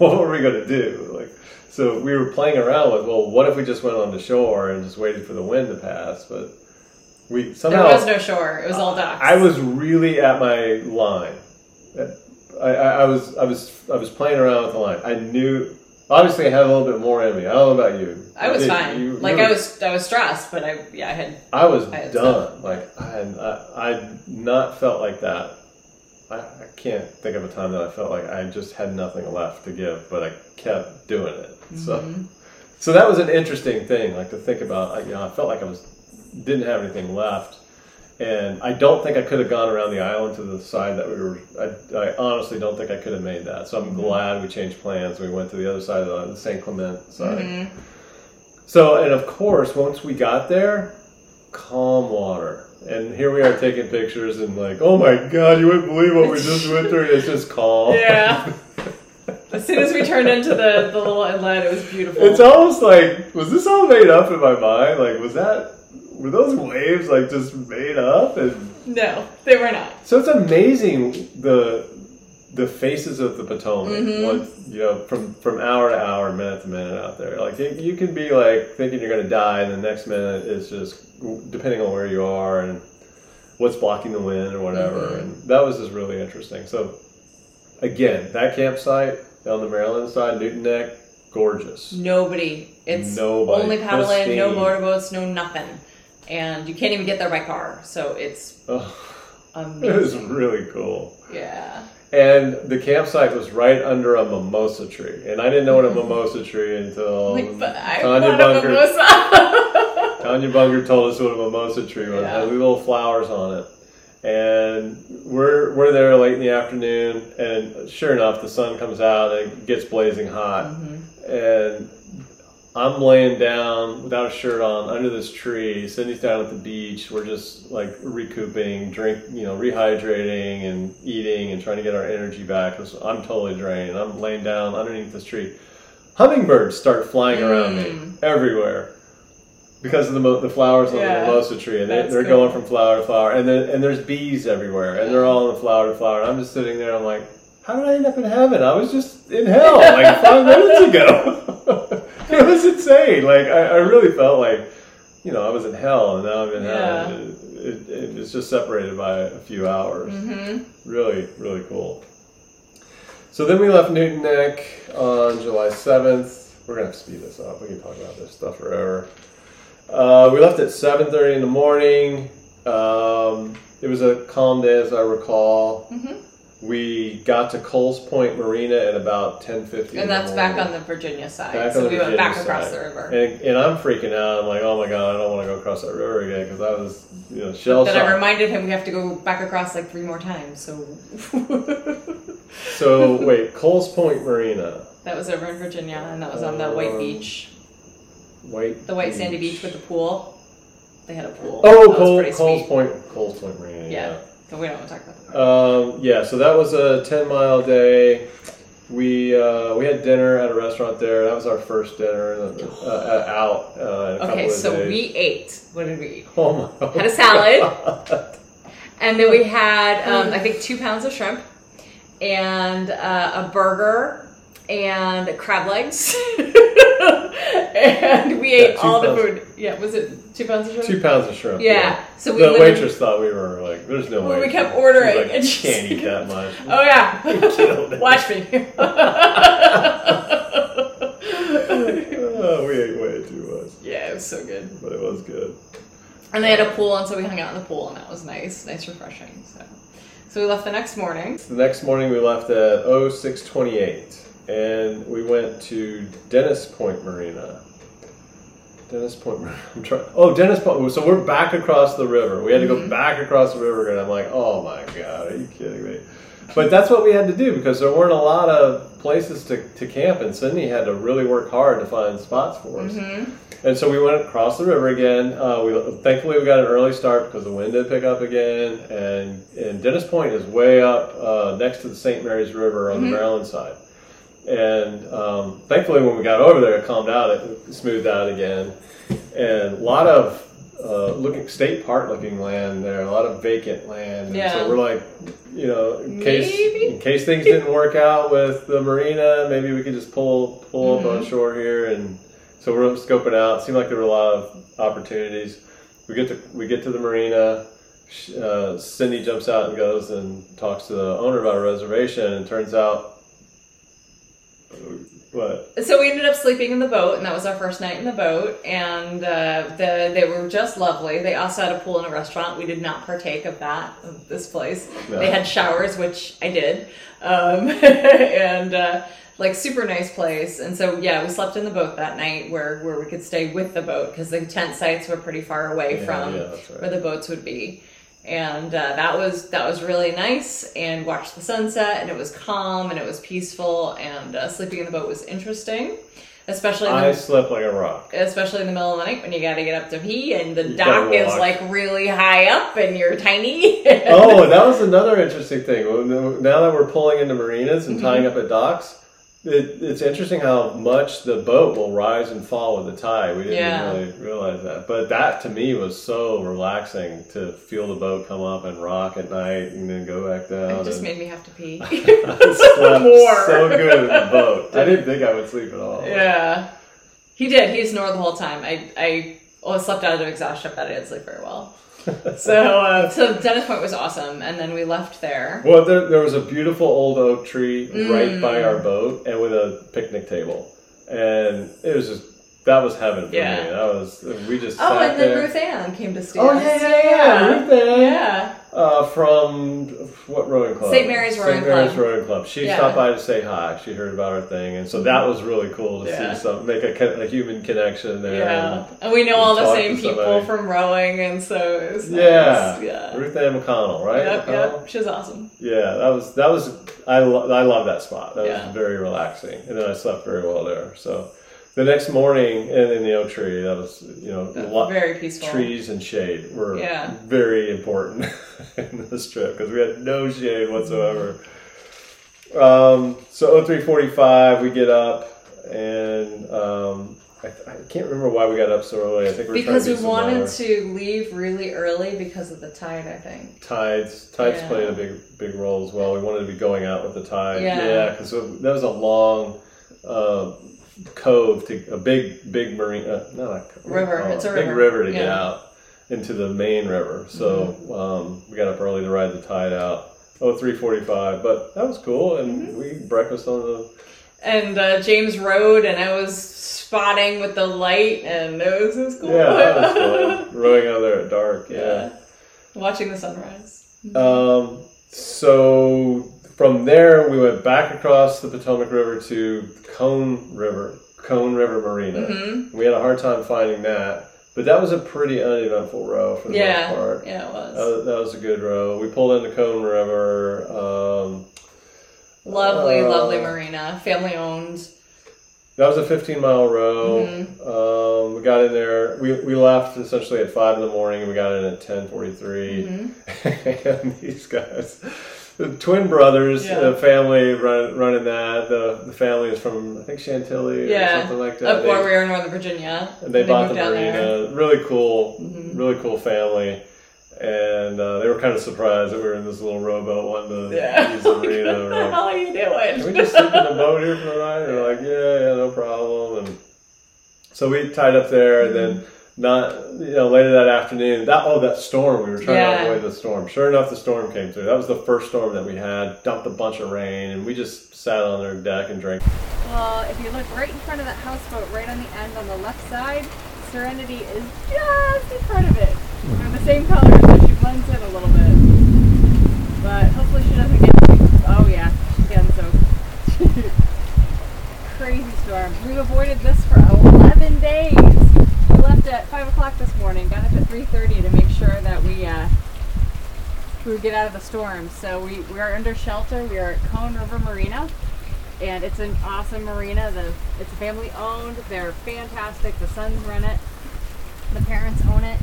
what were we going to do? Like, so we were playing around with, well, what if we just went on the shore and just waited for the wind to pass? But we somehow... There was no shore. It was all docks. I, I was really at my line. I, I was I was I was playing around with the line. I knew obviously I had a little bit more in me. I don't know about you. I was I did, fine. You, like you were, I was I was stressed, but I yeah I had I was I had done. Stuff. Like I had, I I not felt like that. I, I can't think of a time that I felt like I just had nothing left to give, but I kept doing it. Mm-hmm. So so that was an interesting thing, like to think about. I, you know, I felt like I was didn't have anything left. And I don't think I could have gone around the island to the side that we were, I, I honestly don't think I could have made that. So I'm mm-hmm. glad we changed plans. We went to the other side of the island, the Saint Clement side. Mm-hmm. So, and of course, once we got there, calm water. And here we are taking pictures and like, oh my God, you wouldn't believe what we just went through. It's just calm. Yeah. As soon as we turned into the, the little inlet, it was beautiful. It's almost like, was this all made up in my mind? Like, was that... Were those waves like just made up? And no, they were not. So it's amazing the the faces of the Potomac, mm-hmm. once, you know, from, from hour to hour, minute to minute out there. Like it, you can be like thinking you're going to die, and the next minute it's just depending on where you are and what's blocking the wind or whatever. Mm-hmm. And that was just really interesting. So again, that campsite on the Maryland side, Newton Neck, gorgeous. Nobody. It's Nobody. Only paddling, no motorboats, no nothing. And you can't even get there by car, so it's oh, amazing. It was really cool. Yeah. And the campsite was right under a mimosa tree, and I didn't know what a mimosa tree until like, but I Tanya Bunker. A mimosa. Tanya Bunker told us what a mimosa tree was. Yeah. It had little flowers on it, and we're we're there late in the afternoon, and sure enough, the sun comes out and it gets blazing hot, mm-hmm. and. I'm laying down without a shirt on under this tree. Cindy's down at the beach. We're just like recouping, drink, you know, rehydrating and eating and trying to get our energy back. I'm totally drained. I'm laying down underneath this tree. Hummingbirds start flying around mm. me everywhere because of the the flowers on yeah. the mimosa tree, and they, they're cool. going from flower to flower. And then and there's bees everywhere, and they're all in the flower to flower. And I'm just sitting there. I'm like, how did I end up in heaven? I was just in hell like five minutes ago. It was insane. Like, I, I really felt like, you know, I was in hell and now I'm in yeah. hell. It, it, it was just separated by a few hours. Mm-hmm. Really, really cool. So then we left Newton Neck on July seventh. We're going to have to speed this up. We can talk about this stuff forever. Uh, we left at seven thirty in the morning. Um, it was a calm day, as I recall. Mm-hmm. We got to Coles Point Marina at about ten fifty. And that's back on the Virginia side. Back so we Virginia went back side. Across the river. And, and I'm freaking out. I'm like, oh my God, I don't want to go across that river again because I was, you know, shell shocked. Then I reminded him we have to go back across like three more times. So, so wait, Coles Point Marina. That was over in Virginia, and that was on um, the white beach. White. The white beach. Sandy beach with the pool. They had a pool. Oh, Coles, Coles Point. Coles Point Marina. Yeah. yeah. So we don't want to talk about that. Um, yeah, so that was a ten mile day. We uh, we had dinner at a restaurant there. That was our first dinner uh, out. Uh, in a okay, so days. We ate. What did we eat? Oh my had a salad, God. And then we had um, I think two pounds of shrimp, and uh, a burger, and crab legs. And we ate yeah, all the food. Yeah, was it two pounds of shrimp? Two pounds of shrimp. Yeah. yeah. So we the waitress thought we were like, "There's no well, way." We kept ordering, like, and she can't eat that much. Oh yeah. Watch me. Oh, we ate way too much. Yeah, it was so good. But it was good. And they had a pool, and so we hung out in the pool, and that was nice, nice refreshing. So. So we left the next morning. The next morning we left at oh six twenty-eight and we went to Dennis Point Marina. Dennis Point Marina. I'm trying, oh, Dennis Point. So we're back across the river. We had to go mm-hmm. back across the river and I'm like, oh my God, are you kidding me? But that's what we had to do because there weren't a lot of places to, to camp, and Sydney had to really work hard to find spots for us. Mm-hmm. And so we went across the river again. Uh, we thankfully we got an early start because the wind did pick up again, and and Dennis Point is way up uh, next to the Saint Mary's River on mm-hmm. the Maryland side. And um, thankfully when we got over there, it calmed out, it smoothed out again, and a lot of Uh, looking state park looking land there, a lot of vacant land. And yeah. So we're like, you know, in case maybe. in case things didn't work out with the marina, maybe we could just pull pull mm-hmm. up on shore here. And so we're scoping out. It seemed like there were a lot of opportunities. We get to we get to the marina. Uh, Cindy jumps out and goes and talks to the owner about a reservation, and turns out what? So we ended up sleeping in the boat, and that was our first night in the boat, and uh, the, they were just lovely. They also had a pool and a restaurant. We did not partake of that, of this place. No. They had showers, which I did, um, and uh, like super nice place. And so, yeah, we slept in the boat that night where, where we could stay with the boat because the tent sites were pretty far away yeah, from yeah, that's right. where the boats would be. And uh, that was that was really nice, and watched the sunset, and it was calm and it was peaceful, and uh, sleeping in the boat was interesting, especially in the, I slept like a rock, especially in the middle of the night when you got to get up to pee and the you dock is like really high up and you're tiny. Oh, that was another interesting thing. Now that we're pulling into marinas and tying mm-hmm. up at docks, it, it's interesting how much the boat will rise and fall with the tide. We didn't yeah. really realize that. But that, to me, was so relaxing to feel the boat come up and rock at night and then go back down. It just and... made me have to pee. I slept More. so good in the boat. I didn't think I would sleep at all. Yeah. He did. He snored the whole time. I, I always slept out of exhaustion, but I didn't sleep very well. So uh, so Dennis Point was awesome, and then we left there. Well, there, there was a beautiful old oak tree mm. right by our boat, and with a picnic table, and it was just that was heaven for yeah. me. That was we just oh, sat and then there. Ruth Ann came to stay. Oh yeah, yeah, yeah, Ruth Ann, yeah. Uh, from what rowing club? Saint Mary's rowing club. Saint Mary's rowing club. She yeah. stopped by to say hi. She heard about our thing, and so that was really cool to yeah. see some make a, a human connection there. Yeah, and, and we know and all the same people from rowing, and so it was yeah, nice. yeah. Ruth Ann McConnell, right? Yep, McConnell? Yep. She was awesome. Yeah, that was that was I lo- I love that spot. That yeah. was very relaxing, and then I slept very well there. So. The next morning, and in the oak tree, that was, you know, a lot very peaceful. Trees and shade were yeah. very important in this trip because we had no shade whatsoever. Um, so oh three forty-five, we get up, and um, I, I can't remember why we got up so early. I think we were because trying to do we wanted water. to leave really early because of the tide. I think tides tides yeah. played a big big role as well. We wanted to be going out with the tide. Yeah, because yeah, that was a long. Uh, cove to a big big marina not a river oh, it's a big river, river to yeah. get out into the main river, so mm-hmm. um we got up early to ride the tide out. Oh three forty-five, but that was cool, and mm-hmm. we breakfast on the and uh James rowed, and I was spotting with the light, and it was, it was cool. Yeah, that was fun. Rowing out there at dark, yeah, yeah. watching the sunrise. Mm-hmm. um so From there, we went back across the Potomac River to Coan River, Coan River Marina. Mm-hmm. We had a hard time finding that, but that was a pretty uneventful row for the yeah, most part. Yeah, it was. That, that was a good row. We pulled into Coan River. Um, lovely, uh, lovely marina, family owned. That was a fifteen mile row. Mm-hmm. Um, we got in there. We we left essentially at five in the morning, and we got in at ten forty-three. Mm-hmm. And these guys. The twin brothers, yeah. the family run, running that. The, the family is from, I think, Chantilly yeah. or something like that. Up where we are in Northern Virginia. And they, they bought the marina. There. Really cool, mm-hmm. really cool family. And uh, they were kind of surprised that we were in this little rowboat wanting to yeah. use the marina. What the like, hell are you doing? Can we just sleep in the boat here for the night? They're like, yeah, yeah, no problem. And so we tied up there, mm-hmm. and then. Not you know later that afternoon that oh that storm we were trying yeah. to avoid the storm. Sure enough, the storm came through. That was the first storm that we had. Dumped a bunch of rain, and we just sat on their deck and drank. Well, if you look right in front of that houseboat, right on the end on the left side, Serenity is just in front of it. They're the same color, so she blends in a little bit. But hopefully she doesn't get soaked. Oh yeah, she's getting soaked. Crazy storm. We've avoided this for eleven days. We left at five o'clock this morning, got up at three thirty to make sure that we uh, we would get out of the storm. So we, we are under shelter. We are at Coan River Marina. And it's an awesome marina. The, it's family owned. They're fantastic. The sons run it. The parents own it.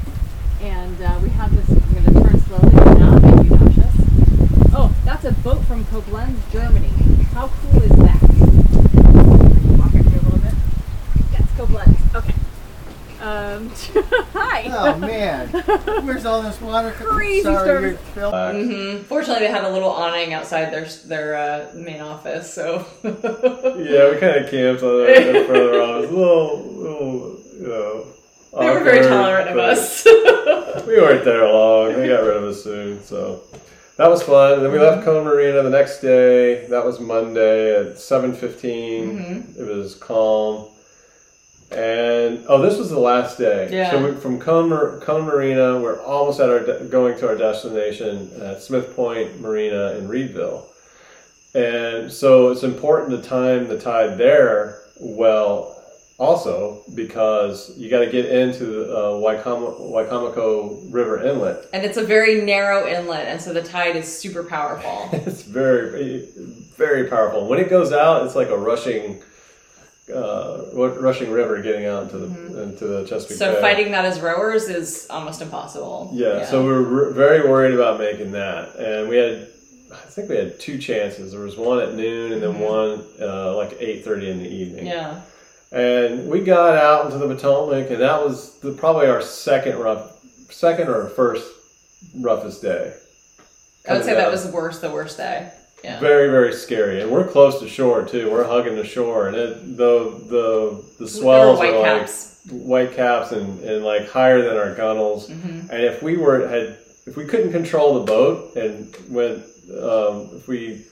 And uh, we have this, I'm going to turn slowly right now, make you nauseous. Oh, that's a boat from Koblenz, Germany. How cool is that? Walk in here a little bit. That's Koblenz. Okay. Um, hi. Oh man. Where's all this water? Crazy storm. Mm-hmm. Fortunately, they had a little awning outside their their uh, main office, so. Yeah, we kind of camped on the further office. A little, little, you know. They awkward, were very tolerant of us. We weren't there long. They got rid of us soon, so that was fun. And then we left Coan Marina the next day. That was Monday at seven fifteen. Mm-hmm. It was calm. And oh, this was the last day. Yeah. So we, from Coan, Coan Marina, we're almost at our de- going to our destination at Smith Point Marina in Reedville. And so it's important to time the tide there well. Also, because you got to get into the uh, Wycom- Wycomico River Inlet. And it's a very narrow inlet, and so the tide is super powerful. It's very, very powerful. When it goes out, it's like a rushing uh, rushing river getting out into the, mm-hmm. into the Chesapeake so Bay. So fighting that as rowers is almost impossible. Yeah, yeah. So we were very worried about making that. And we had, I think we had two chances. There was one at noon and then mm-hmm. one uh, like eight thirty in the evening. Yeah. And we got out into the Potomac, and that was the, probably our second rough, second or first roughest day. I would say that was the worst, the worst day. Yeah. Very, very scary, and we're close to shore too. We're hugging the shore, and it, the the the swells are like white caps and, and like higher than our gunwales. Mm-hmm. And if we were had if we couldn't control the boat and went um, if we.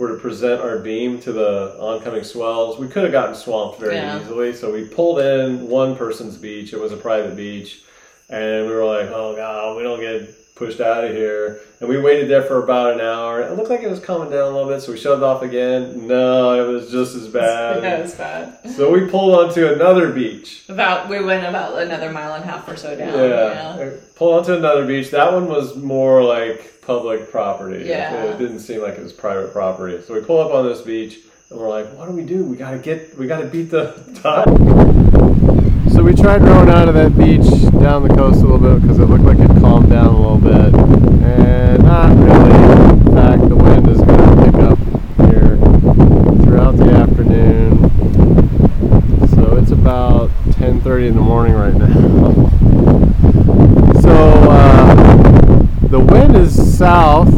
were to present our beam to the oncoming swells, we could have gotten swamped very yeah. easily. So we pulled in one person's beach. It was a private beach. And we were like, oh, God, we don't get pushed out of here. And we waited there for about an hour. It looked like it was calming down a little bit, so we shoved off again. No, it was just as bad. It was bad. So we pulled onto another beach. About We went about another mile and a half or so down. Yeah. yeah. Pulled onto another beach. That one was more like public property. Yeah. It didn't seem like it was private property. So we pull up on this beach and we're like, what do we do? We gotta get we gotta beat the tide. So we tried rowing out of that beach down the coast a little bit because it looked like it calmed down a little bit. And not really. In fact, the wind is gonna pick up here throughout the afternoon. So it's about ten thirty in the morning right now. So uh, the wind is south,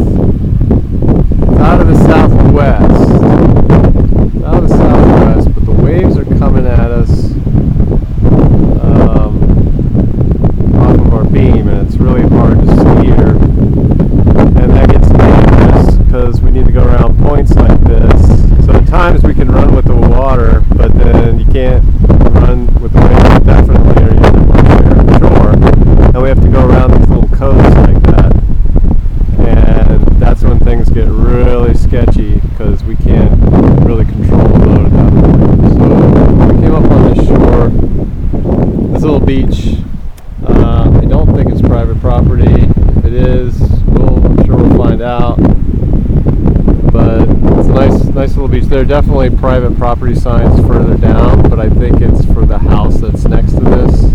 out of the southwest, out of the southwest, but the waves are coming at us um, off of our beam, and it's really hard to steer, and that gets dangerous because we need to go around points like this. So at times we can run with the water, but then you can't run with the waves definitely, or you're on shore, and we have to go around these little coves like that. That's when things get really sketchy because we can't really control the boat at that point. So we came up on this shore, this little beach. Uh, I don't think it's private property. If it is, we'll, I'm sure we'll find out. But it's a nice, nice little beach. There are definitely private property signs further down, but I think it's for the house that's next to this.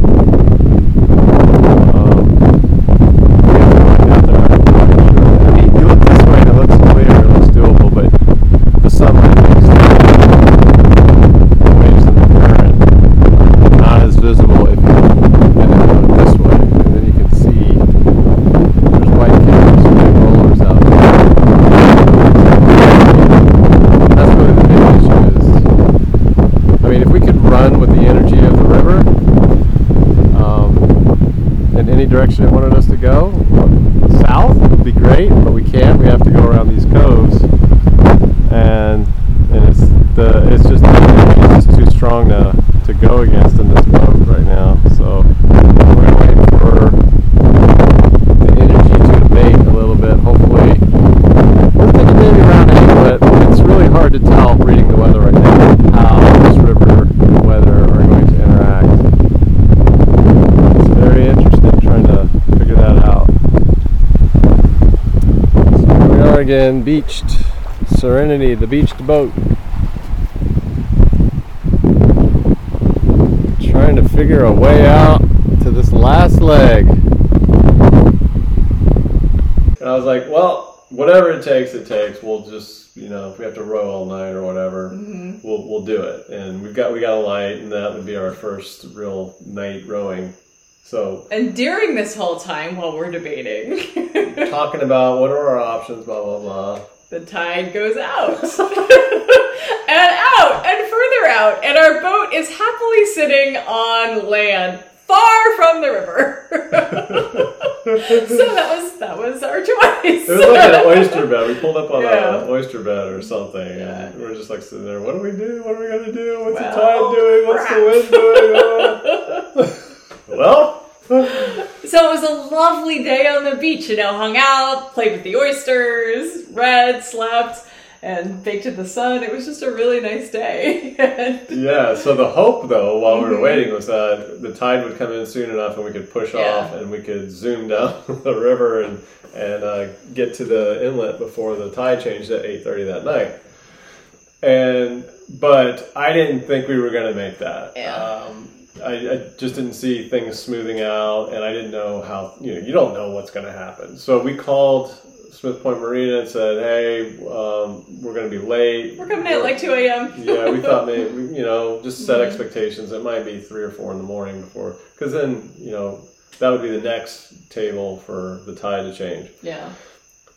Direction it wanted us to go south would be great, but we can't. We have to go around these coves, and, and it's the it's just it's just too strong to to go against in this boat right now. So we're gonna wait for the energy to abate a little bit. Hopefully, again, beached. Serenity, the beached boat. Trying to figure a way out to this last leg. And I was like, well, whatever it takes, it takes. We'll just, you know, if we have to row all night or whatever, mm-hmm. we'll we'll do it. And we've got we got a light, and that would be our first real night rowing. So, and during this whole time while we're debating, talking about what are our options, blah, blah, blah. The tide goes out and out and further out. And our boat is happily sitting on land far from the river. So that was, that was our choice. It was like an oyster bed. We pulled up on yeah. an oyster bed or something. Yeah. And we were just like sitting there. What do we do? What are we going to do? What's well, the tide doing? Crap. What's the wind doing? Oh. Well, so it was a lovely day on the beach. You know, hung out, played with the oysters, read, slept, and baked in the sun. It was just a really nice day. Yeah. So the hope, though, while we were waiting, was that the tide would come in soon enough, and we could push yeah. off, and we could zoom down the river and and uh, get to the inlet before the tide changed at eight thirty that night. And but I didn't think we were going to make that. Yeah. Um, I, I just didn't see things smoothing out, and I didn't know how, you know, you don't know what's going to happen. So we called Smith Point Marina and said, hey, um, we're going to be late. We're coming we're, at like two a.m. Yeah, we thought maybe, you know, just set mm-hmm. expectations. It might be three or four in the morning before, because then, you know, that would be the next table for the tide to change. Yeah.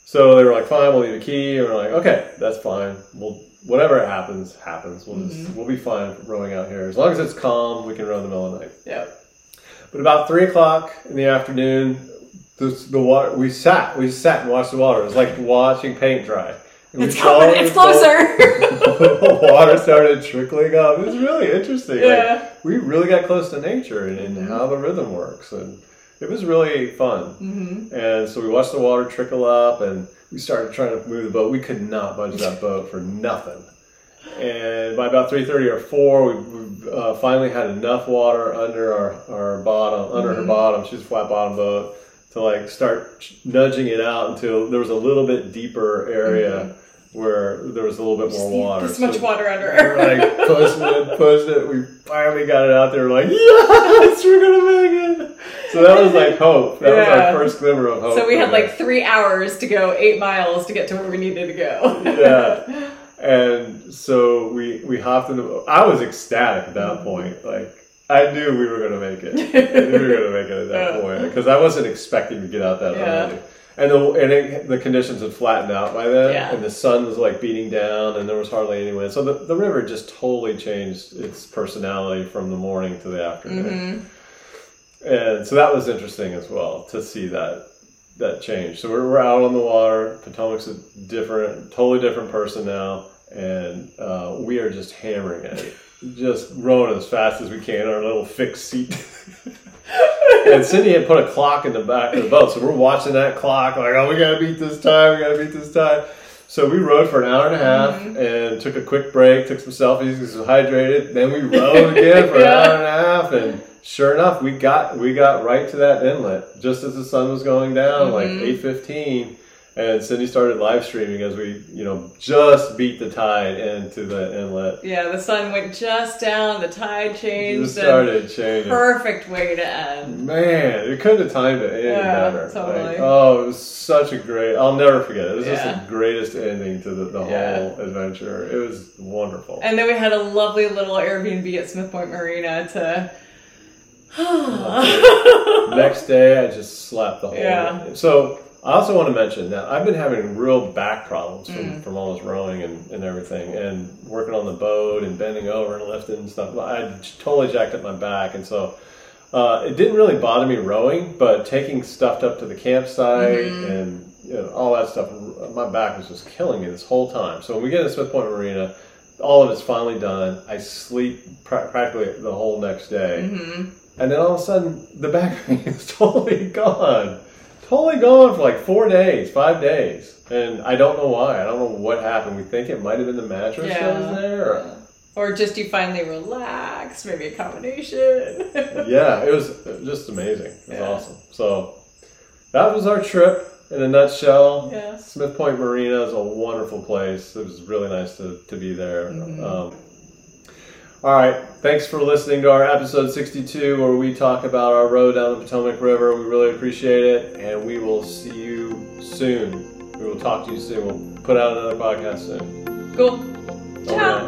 So they were like, fine, we'll leave a key. And we're like, okay, that's fine. We'll Whatever happens, happens. We'll just mm-hmm. we'll be fine rowing out here. As long as it's calm, we can row in the middle of the night. Yeah. But about three o'clock in the afternoon, the, the water we sat we sat and watched the water. It was like watching paint dry. And it's coming. It's closer. The water started trickling up. It was really interesting. Yeah. Like, we really got close to nature and, and how the rhythm works, and it was really fun. Mm-hmm. And so we watched the water trickle up, and we started trying to move the boat. We could not budge that boat for nothing. And by about three thirty or four, we uh, finally had enough water under our, our bottom, under mm-hmm. her bottom. She was a flat bottom boat, to like start nudging it out until there was a little bit deeper area mm-hmm. where there was a little bit more water. This so much water under her. We were like pushing it, pushing it. We finally got it out there. We're like, yes, we're going to make it. So that was like hope. That yeah. was our first glimmer of hope. So we had like three hours to go eight miles to get to where we needed to go. Yeah. And so we we hopped in the boat. I was ecstatic at that point. Like, I knew we were going to make it. I knew we were going to make it at that point. Because I wasn't expecting to get out that yeah. early. And the and it, the conditions had flattened out by then. Yeah. And the sun was like beating down, and there was hardly any wind. So the, the river just totally changed its personality from the morning to the afternoon. Mm-hmm. And so that was interesting as well, to see that that change. So we're, we're out on the water. Potomac's a different, totally different person now, and uh, we are just hammering it, just rowing as fast as we can in our little fixed seat. And Cindy had put a clock in the back of the boat, so we're watching that clock, like, oh, we gotta beat this time, we gotta beat this time. So we rowed for an hour and a half mm-hmm. and took a quick break, took some selfies, was hydrated. Then we rowed again for yeah. an hour and a half, and sure enough, we got we got right to that inlet just as the sun was going down, mm-hmm. like eight fifteen, and Cindy started live streaming as we, you know, just beat the tide into the inlet. Yeah, the sun went just down, the tide changed. It just started changing. Perfect way to end. Man, it couldn't have timed it any yeah, better. Totally. Like, oh, it was such a great, I'll never forget it. It was yeah. just the greatest ending to the, the yeah. whole adventure. It was wonderful. And then we had a lovely little Airbnb at Smith Point Marina to... Next day, I just slept the whole yeah. day. So I also want to mention that I've been having real back problems from, mm. from all this rowing and, and everything, and working on the boat and bending over and lifting and stuff. I totally jacked up my back, and so uh, it didn't really bother me rowing, but taking stuff up to the campsite mm-hmm. and, you know, all that stuff, my back was just killing me this whole time. So when we get to Smith Point Marina, all of it's finally done. I sleep pr- practically the whole next day. Mm-hmm. And then all of a sudden, the back pain is totally gone. Totally gone for like four days, five days. And I don't know why. I don't know what happened. We think it might have been the mattress yeah. that was there. Or, or just you finally relaxed. Maybe a combination. Yeah, it was just amazing. It was yeah. awesome. So that was our trip. in a nutshell, yes. Smith Point Marina is a wonderful place. It was really nice to, to be there. Mm-hmm. um, All right, thanks for listening to our episode sixty-two, where we talk about our road down the Potomac River. We really appreciate it, and we will see you soon. We will talk to you soon. We'll put out another podcast soon. Cool. Ciao.